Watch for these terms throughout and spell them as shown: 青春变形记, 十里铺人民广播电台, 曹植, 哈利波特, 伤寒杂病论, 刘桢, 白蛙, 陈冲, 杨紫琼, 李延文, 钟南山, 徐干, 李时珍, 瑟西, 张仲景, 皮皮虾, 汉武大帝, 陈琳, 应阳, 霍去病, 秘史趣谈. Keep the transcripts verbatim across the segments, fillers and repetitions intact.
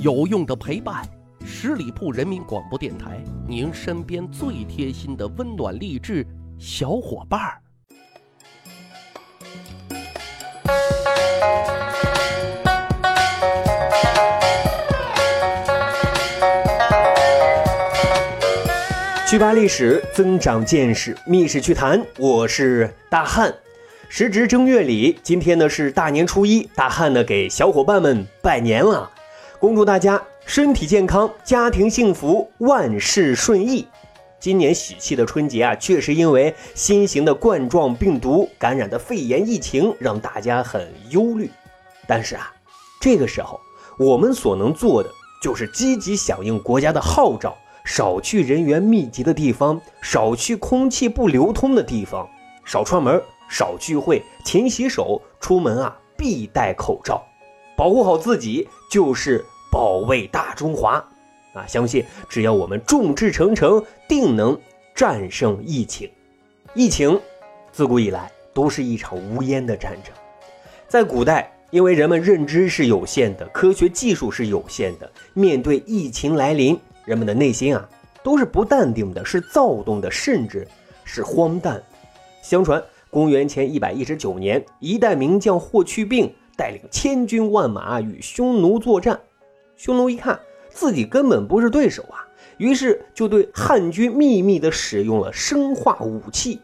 有用的陪伴，十里铺人民广播电台，您身边最贴心的温暖励志小伙伴儿。趣吧历史，增长见识，密史趣谈，我是大汉。时值正月里，今天呢是大年初一，大汉呢给小伙伴们拜年了。恭祝大家身体健康，家庭幸福，万事顺意。今年喜气的春节啊，确实因为新型的冠状病毒感染的肺炎疫情让大家很忧虑。但是啊，这个时候我们所能做的就是积极响应国家的号召，少去人员密集的地方，少去空气不流通的地方，少串门，少聚会，勤洗手，出门啊必戴口罩。保护好自己就是保卫大中华啊！相信只要我们众志成城，定能战胜疫情。疫情自古以来都是一场无烟的战争。在古代，因为人们认知是有限的，科学技术是有限的，面对疫情来临，人们的内心啊都是不淡定的，是躁动的，甚至是荒诞。相传公元前一百一十九年，一代名将霍去病带领千军万马与匈奴作战，匈奴一看自己根本不是对手啊，于是就对汉军秘密的使用了生化武器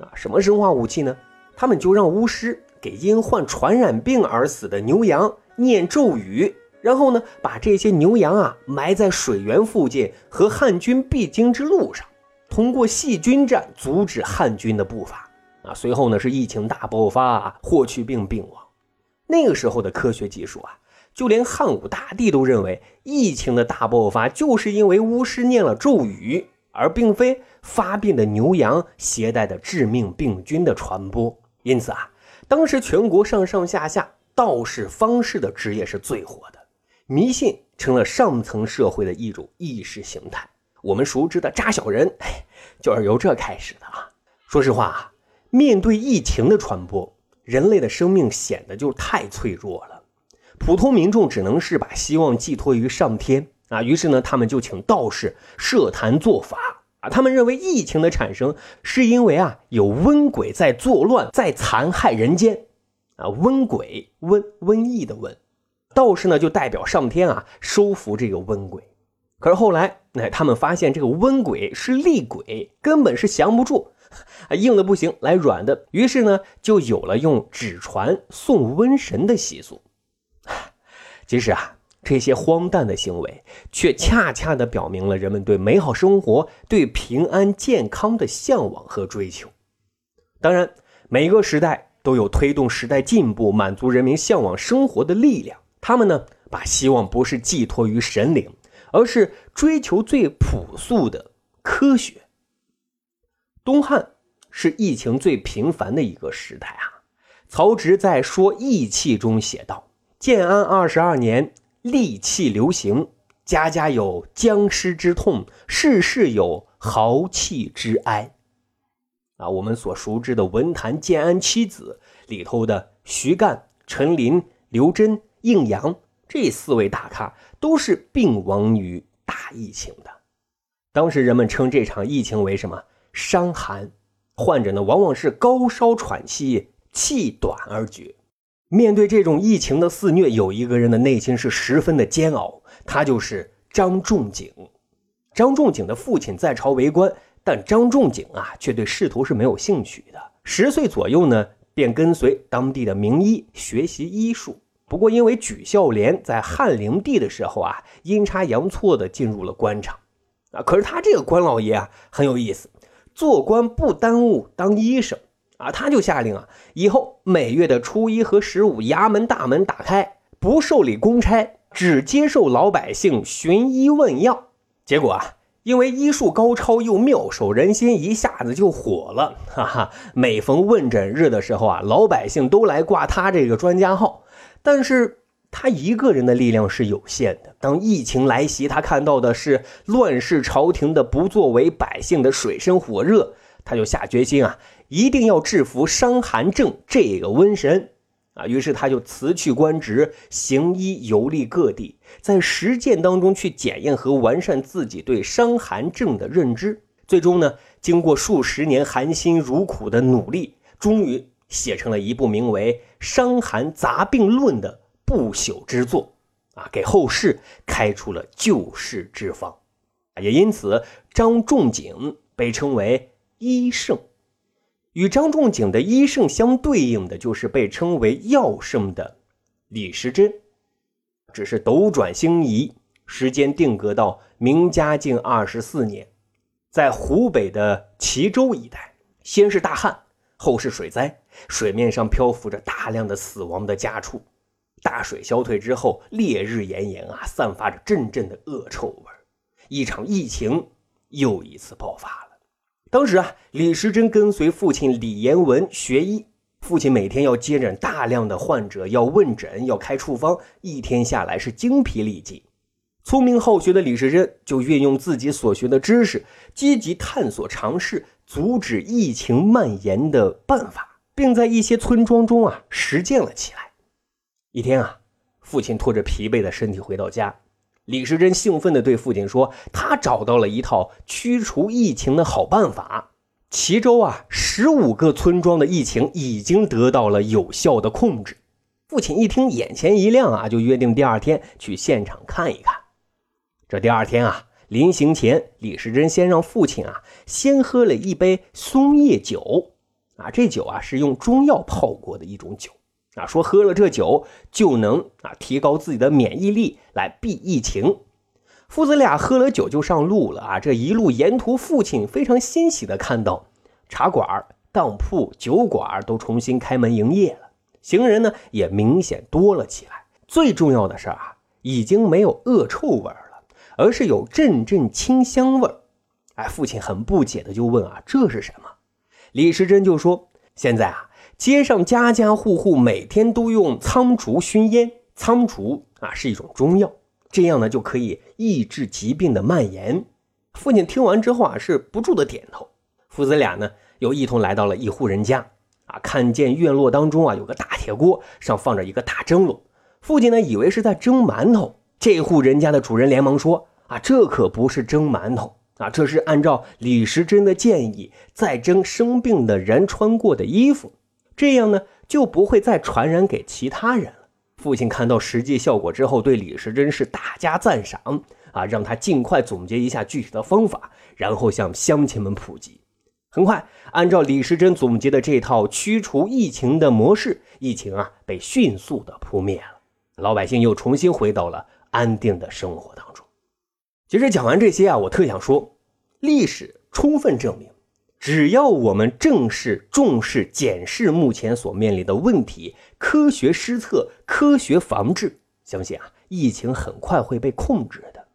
啊，什么生化武器呢？他们就让巫师给因患传染病而死的牛羊念咒语，然后呢把这些牛羊啊埋在水源附近和汉军必经之路上，通过细菌战阻止汉军的步伐啊。随后呢是疫情大爆发啊，霍去病病亡。那个时候的科学技术啊，就连汉武大帝都认为疫情的大爆发就是因为巫师念了咒语，而并非发病的牛羊携带的致命病菌的传播。因此啊，当时全国上上下下道士方士的职业是最火的，迷信成了上层社会的一种意识形态。我们熟知的扎小人就是由这开始的啊。说实话啊，面对疫情的传播，人类的生命显得就太脆弱了，普通民众只能是把希望寄托于上天啊。于是呢，他们就请道士设坛做法啊。他们认为疫情的产生是因为啊有瘟鬼在作乱，在残害人间啊。瘟鬼，瘟瘟疫的瘟，道士呢就代表上天啊，收服这个瘟鬼。可是后来，哎，他们发现这个瘟鬼是厉鬼，根本是降不住。硬的不行，来软的，于是呢就有了用纸船送瘟神的习俗。其实啊，这些荒诞的行为却恰恰地表明了人们对美好生活，对平安健康的向往和追求。当然，每个时代都有推动时代进步，满足人民向往生活的力量。他们呢把希望不是寄托于神灵，而是追求最朴素的科学。东汉是疫情最频繁的一个时代啊。曹植在《说疫气》中写道：建安二十二年，戾气流行，家家有僵尸之痛，世世有豪气之哀啊。我们所熟知的文坛建安七子里头的徐干、陈琳、刘桢、应阳这四位大咖都是病亡于大疫情的。当时人们称这场疫情为什么？伤寒。患者呢往往是高烧喘息，气短而绝。面对这种疫情的肆虐，有一个人的内心是十分的煎熬，他就是张仲景。张仲景的父亲在朝为官，但张仲景啊却对仕途是没有兴趣的。十岁左右呢便跟随当地的名医学习医术。不过因为举孝廉在汉灵帝的时候啊阴差阳错的进入了官场啊。可是他这个官老爷啊很有意思，做官不耽误当医生啊，他就下令啊，以后每月的初一和十五，衙门大门打开，不受理公差，只接受老百姓寻医问药。结果啊，因为医术高超又妙手仁心，一下子就火了，哈哈！每逢问诊日的时候啊，老百姓都来挂他这个专家号。但是他一个人的力量是有限的，当疫情来袭，他看到的是乱世朝廷的不作为，百姓的水深火热，他就下决心啊，一定要制服伤寒症这个瘟神啊，于是他就辞去官职，行医游历各地，在实践当中去检验和完善自己对伤寒症的认知。最终呢，经过数十年含辛茹苦的努力，终于写成了一部名为《伤寒杂病论》的不朽之作，啊，给后世开出了救世之方。也因此，张仲景被称为医圣。与张仲景的医圣相对应的，就是被称为药圣的李时珍。只是斗转星移，时间定格到明嘉靖二十四年，在湖北的蘄州一带，先是大旱，后是水灾，水面上漂浮着大量的死亡的家畜。大水消退之后，烈日炎炎啊，散发着阵阵的恶臭味。一场疫情又一次爆发了。当时啊，李时珍跟随父亲李延文学医，父亲每天要接诊大量的患者，要问诊，要开处方，一天下来是精疲力尽。聪明好学的李时珍就运用自己所学的知识，积极探索尝试阻止疫情蔓延的办法，并在一些村庄中啊实践了起来。一天啊，父亲拖着疲惫的身体回到家，李时珍兴奋地对父亲说，他找到了一套驱除疫情的好办法。蘄州啊，十五个村庄的疫情已经得到了有效的控制。父亲一听眼前一亮啊，就约定第二天去现场看一看。这第二天啊，临行前，李时珍先让父亲啊先喝了一杯松叶酒啊，这酒啊是用中药泡过的一种酒。啊，说喝了这酒就能啊提高自己的免疫力来避疫情。父子俩喝了酒就上路了啊，这一路沿途父亲非常欣喜的看到茶馆、当铺、酒馆都重新开门营业了，行人呢也明显多了起来。最重要的是啊，已经没有恶臭味了，而是有阵阵清香味。哎，父亲很不解的就问啊，这是什么？李时珍就说，现在啊，街上家家户户每天都用苍术熏烟，苍术啊是一种中药，这样呢就可以抑制疾病的蔓延。父亲听完之后啊是不住的点头。父子俩呢又一同来到了一户人家啊，看见院落当中啊有个大铁锅，上放着一个大蒸笼。父亲呢以为是在蒸馒头，这户人家的主人连忙说啊，这可不是蒸馒头。啊，这是按照李时珍的建议再蒸生病的人穿过的衣服，这样呢就不会再传染给其他人了。父亲看到实际效果之后，对李时珍是大加赞赏啊，让他尽快总结一下具体的方法，然后向乡亲们普及。很快，按照李时珍总结的这套驱除疫情的模式，疫情啊被迅速的扑灭了，老百姓又重新回到了安定的生活当中。其实讲完这些啊，我特想说，历史充分证明，只要我们正视、重视、检视目前所面临的问题，科学施策、科学防治，相信啊，疫情很快会被控制的。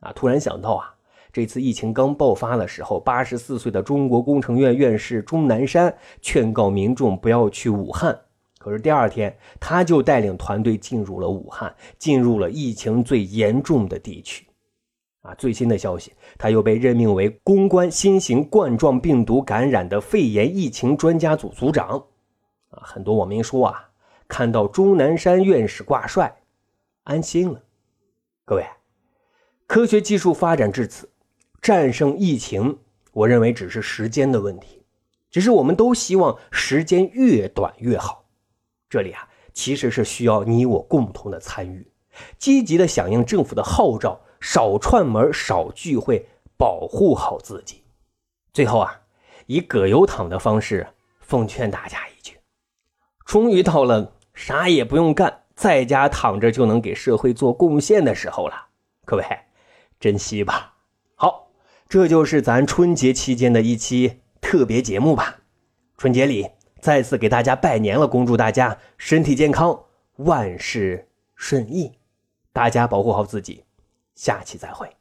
啊，突然想到啊，这次疫情刚爆发的时候，八十四岁的中国工程院院士钟南山劝告民众不要去武汉。可是第二天，他就带领团队进入了武汉，进入了疫情最严重的地区。啊，最新的消息，他又被任命为攻关新型冠状病毒感染的肺炎疫情专家组组长。啊，很多网民说啊，看到钟南山院士挂帅，安心了。各位，科学技术发展至此，战胜疫情，我认为只是时间的问题。只是我们都希望时间越短越好。这里啊，其实是需要你我共同的参与，积极的响应政府的号召。少串门，少聚会，保护好自己。最后啊，以葛优躺的方式奉劝大家一句，终于到了啥也不用干，在家躺着就能给社会做贡献的时候了。各位，珍惜吧。好，这就是咱春节期间的一期特别节目吧。春节里再次给大家拜年了，恭祝大家身体健康，万事顺意，大家保护好自己，下期再会。